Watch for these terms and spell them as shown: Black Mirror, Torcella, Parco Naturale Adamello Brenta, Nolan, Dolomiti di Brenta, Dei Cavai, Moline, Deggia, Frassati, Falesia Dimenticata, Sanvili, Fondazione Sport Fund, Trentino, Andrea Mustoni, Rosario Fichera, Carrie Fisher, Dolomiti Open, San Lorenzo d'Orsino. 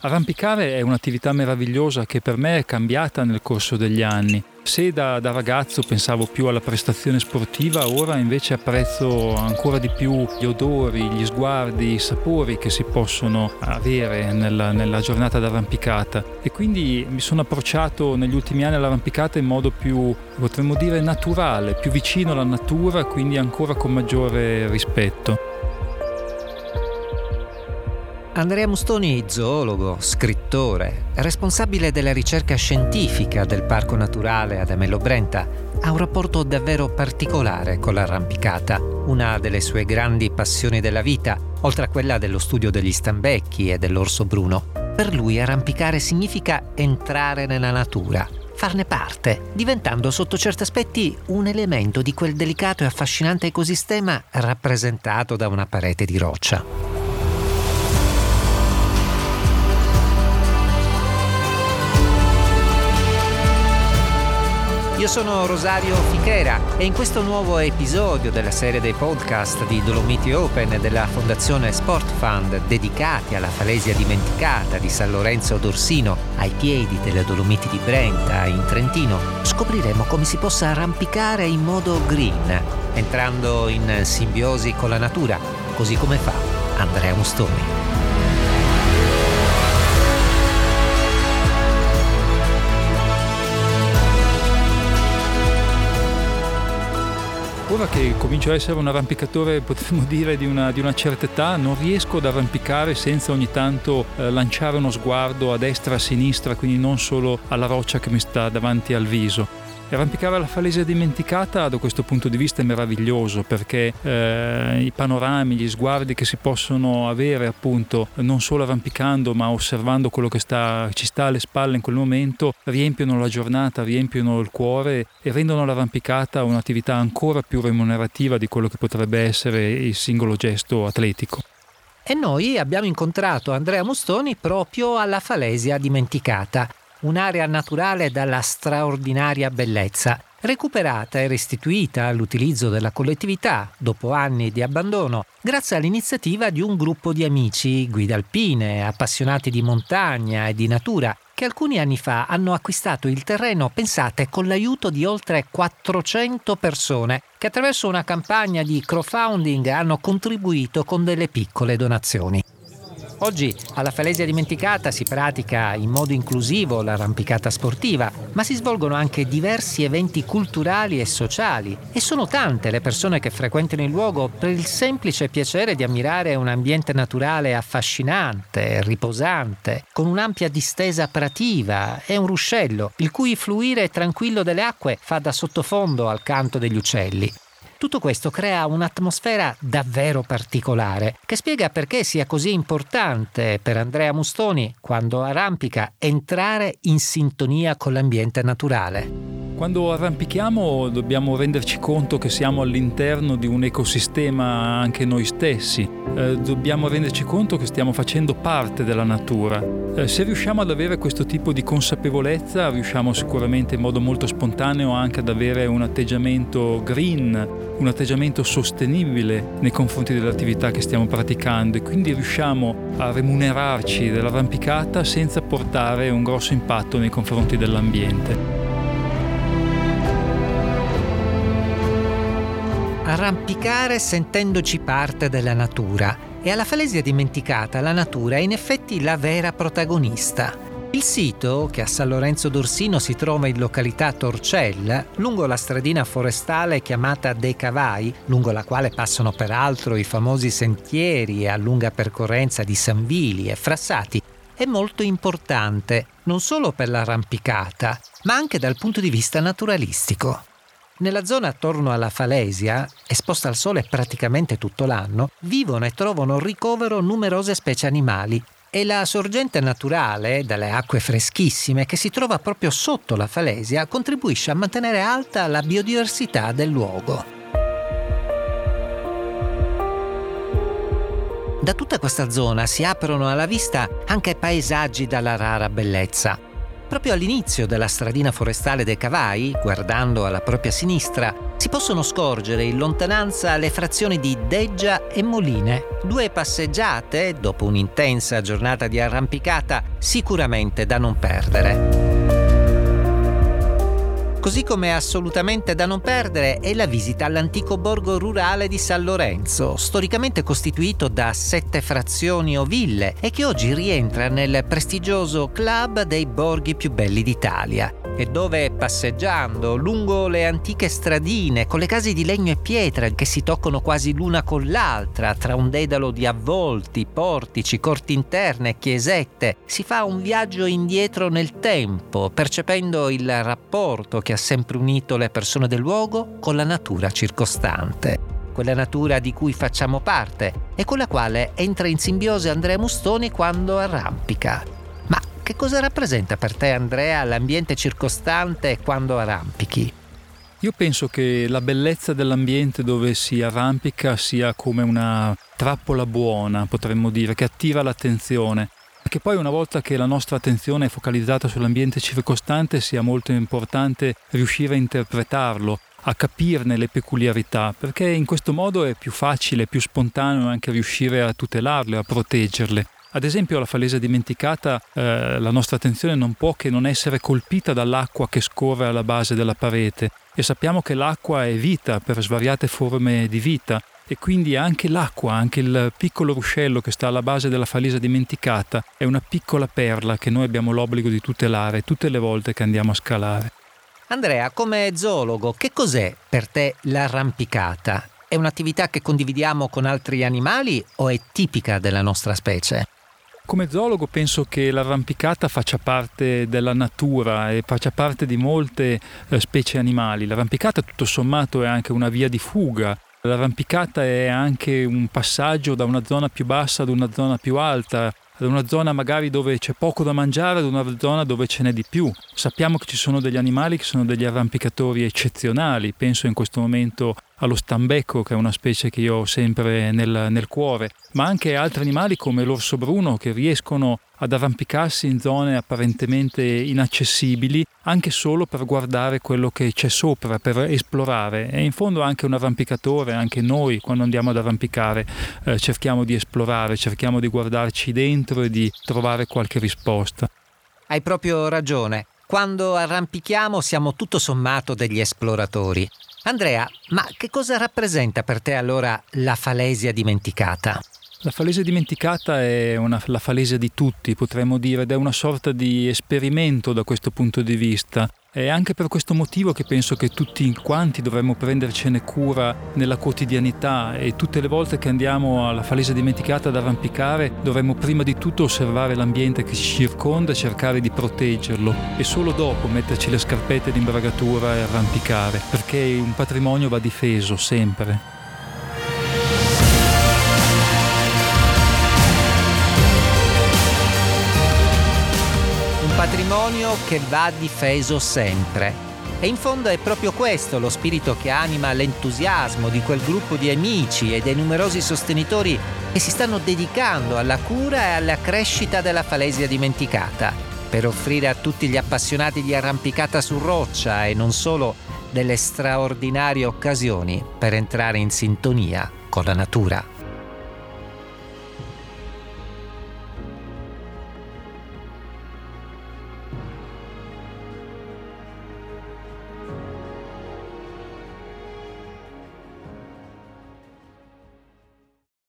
Arrampicare è un'attività meravigliosa che per me è cambiata nel corso degli anni. Se da ragazzo pensavo più alla prestazione sportiva, ora invece apprezzo ancora di più gli odori, gli sguardi, i sapori che si possono avere nella giornata d'arrampicata. E quindi mi sono approcciato negli ultimi anni all'arrampicata in modo più, potremmo dire, naturale, più vicino alla natura, quindi ancora con maggiore rispetto. Andrea Mustoni, zoologo, scrittore, responsabile della ricerca scientifica del Parco Naturale Adamello Brenta, ha un rapporto davvero particolare con l'arrampicata, una delle sue grandi passioni della vita, oltre a quella dello studio degli stambecchi e dell'orso bruno. Per lui arrampicare significa entrare nella natura, farne parte, diventando sotto certi aspetti un elemento di quel delicato e affascinante ecosistema rappresentato da una parete di roccia. Io sono Rosario Fichera e in questo nuovo episodio della serie dei podcast di Dolomiti Open e della Fondazione Sport Fund dedicati alla Falesia Dimenticata di San Lorenzo d'Orsino, ai piedi delle Dolomiti di Brenta in Trentino, scopriremo come si possa arrampicare in modo green, entrando in simbiosi con la natura, così come fa Andrea Mustoni. Ora che comincio a essere un arrampicatore, potremmo dire, di una certa età, non riesco ad arrampicare senza ogni tanto lanciare uno sguardo a destra, a sinistra, quindi non solo alla roccia che mi sta davanti al viso. Arrampicare alla Falesia Dimenticata da questo punto di vista è meraviglioso perché i panorami, gli sguardi che si possono avere appunto non solo arrampicando ma osservando quello che ci sta alle spalle in quel momento riempiono la giornata, riempiono il cuore e rendono l'arrampicata un'attività ancora più remunerativa di quello che potrebbe essere il singolo gesto atletico. E noi abbiamo incontrato Andrea Mustoni proprio alla Falesia Dimenticata. Un'area naturale dalla straordinaria bellezza, recuperata e restituita all'utilizzo della collettività dopo anni di abbandono, grazie all'iniziativa di un gruppo di amici, guide alpine, appassionati di montagna e di natura, che alcuni anni fa hanno acquistato il terreno, pensate, con l'aiuto di oltre 400 persone che attraverso una campagna di crowdfunding hanno contribuito con delle piccole donazioni. Oggi alla Falesia Dimenticata si pratica in modo inclusivo l'arrampicata sportiva, ma si svolgono anche diversi eventi culturali e sociali e sono tante le persone che frequentano il luogo per il semplice piacere di ammirare un ambiente naturale affascinante, riposante, con un'ampia distesa prativa e un ruscello, il cui fluire tranquillo delle acque fa da sottofondo al canto degli uccelli. Tutto questo crea un'atmosfera davvero particolare, che spiega perché sia così importante per Andrea Mustoni, quando arrampica, entrare in sintonia con l'ambiente naturale. Quando arrampichiamo dobbiamo renderci conto che siamo all'interno di un ecosistema anche noi stessi. Dobbiamo renderci conto che stiamo facendo parte della natura. Se riusciamo ad avere questo tipo di consapevolezza, riusciamo sicuramente in modo molto spontaneo anche ad avere un atteggiamento green, un atteggiamento sostenibile nei confronti dell'attività che stiamo praticando e quindi riusciamo a remunerarci dell'arrampicata senza portare un grosso impatto nei confronti dell'ambiente. Arrampicare sentendoci parte della natura e alla Falesia Dimenticata la natura è in effetti la vera protagonista. Il sito, che a San Lorenzo d'Orsino si trova in località Torcella, lungo la stradina forestale chiamata Dei Cavai, lungo la quale passano peraltro i famosi sentieri a lunga percorrenza di Sanvili e Frassati, è molto importante non solo per l'arrampicata, ma anche dal punto di vista naturalistico. Nella zona attorno alla Falesia, esposta al sole praticamente tutto l'anno, vivono e trovano ricovero numerose specie animali e la sorgente naturale, dalle acque freschissime, che si trova proprio sotto la Falesia, contribuisce a mantenere alta la biodiversità del luogo. Da tutta questa zona si aprono alla vista anche paesaggi dalla rara bellezza. Proprio all'inizio della stradina forestale dei Cavai, guardando alla propria sinistra, si possono scorgere in lontananza le frazioni di Deggia e Moline. Due passeggiate, dopo un'intensa giornata di arrampicata, sicuramente da non perdere. Così come assolutamente da non perdere è la visita all'antico borgo rurale di San Lorenzo, storicamente costituito da 7 frazioni o ville e che oggi rientra nel prestigioso club dei borghi più belli d'Italia, e dove, passeggiando lungo le antiche stradine con le case di legno e pietra che si toccano quasi l'una con l'altra tra un dedalo di avvolti, portici, corti interne e chiesette, si fa un viaggio indietro nel tempo, percependo il rapporto che ha sempre unito le persone del luogo con la natura circostante, quella natura di cui facciamo parte e con la quale entra in simbiosi Andrea Mustoni quando arrampica. Ma che cosa rappresenta per te, Andrea, l'ambiente circostante quando arrampichi? Io penso che la bellezza dell'ambiente dove si arrampica sia come una trappola buona, potremmo dire, che attira l'attenzione. Perché poi, una volta che la nostra attenzione è focalizzata sull'ambiente circostante, sia molto importante riuscire a interpretarlo, a capirne le peculiarità, perché in questo modo è più facile, più spontaneo anche riuscire a tutelarle, a proteggerle. Ad esempio, alla Falesia Dimenticata la nostra attenzione non può che non essere colpita dall'acqua che scorre alla base della parete, e sappiamo che l'acqua è vita per svariate forme di vita, e quindi anche l'acqua, anche il piccolo ruscello che sta alla base della Falesia Dimenticata è una piccola perla che noi abbiamo l'obbligo di tutelare tutte le volte che andiamo a scalare. Andrea, come zoologo, che cos'è per te l'arrampicata? È un'attività che condividiamo con altri animali o è tipica della nostra specie? Come zoologo penso che l'arrampicata faccia parte della natura e faccia parte di molte specie animali. L'arrampicata tutto sommato è anche una via di fuga. L'arrampicata è anche un passaggio da una zona più bassa ad una zona più alta, da una zona magari dove c'è poco da mangiare ad una zona dove ce n'è di più. Sappiamo che ci sono degli animali che sono degli arrampicatori eccezionali, penso in questo momento allo stambecco, che è una specie che io ho sempre nel cuore, ma anche altri animali come l'orso bruno, che riescono ad arrampicarsi in zone apparentemente inaccessibili anche solo per guardare quello che c'è sopra, per esplorare. E in fondo anche un arrampicatore, anche noi quando andiamo ad arrampicare cerchiamo di esplorare, cerchiamo di guardarci dentro e di trovare qualche risposta. Hai proprio ragione. Quando arrampichiamo siamo tutto sommato degli esploratori. Andrea, ma che cosa rappresenta per te allora la Falesia Dimenticata? La Falesia Dimenticata è la falesia di tutti, potremmo dire, ed è una sorta di esperimento da questo punto di vista. È anche per questo motivo che penso che tutti quanti dovremmo prendercene cura nella quotidianità, e tutte le volte che andiamo alla Falesia Dimenticata ad arrampicare dovremmo prima di tutto osservare l'ambiente che ci circonda e cercare di proteggerlo, e solo dopo metterci le scarpette d'imbragatura e arrampicare, perché un patrimonio va difeso sempre. Patrimonio che va difeso sempre. E in fondo è proprio questo lo spirito che anima l'entusiasmo di quel gruppo di amici e dei numerosi sostenitori che si stanno dedicando alla cura e alla crescita della Falesia Dimenticata, per offrire a tutti gli appassionati di arrampicata su roccia e non solo delle straordinarie occasioni per entrare in sintonia con la natura.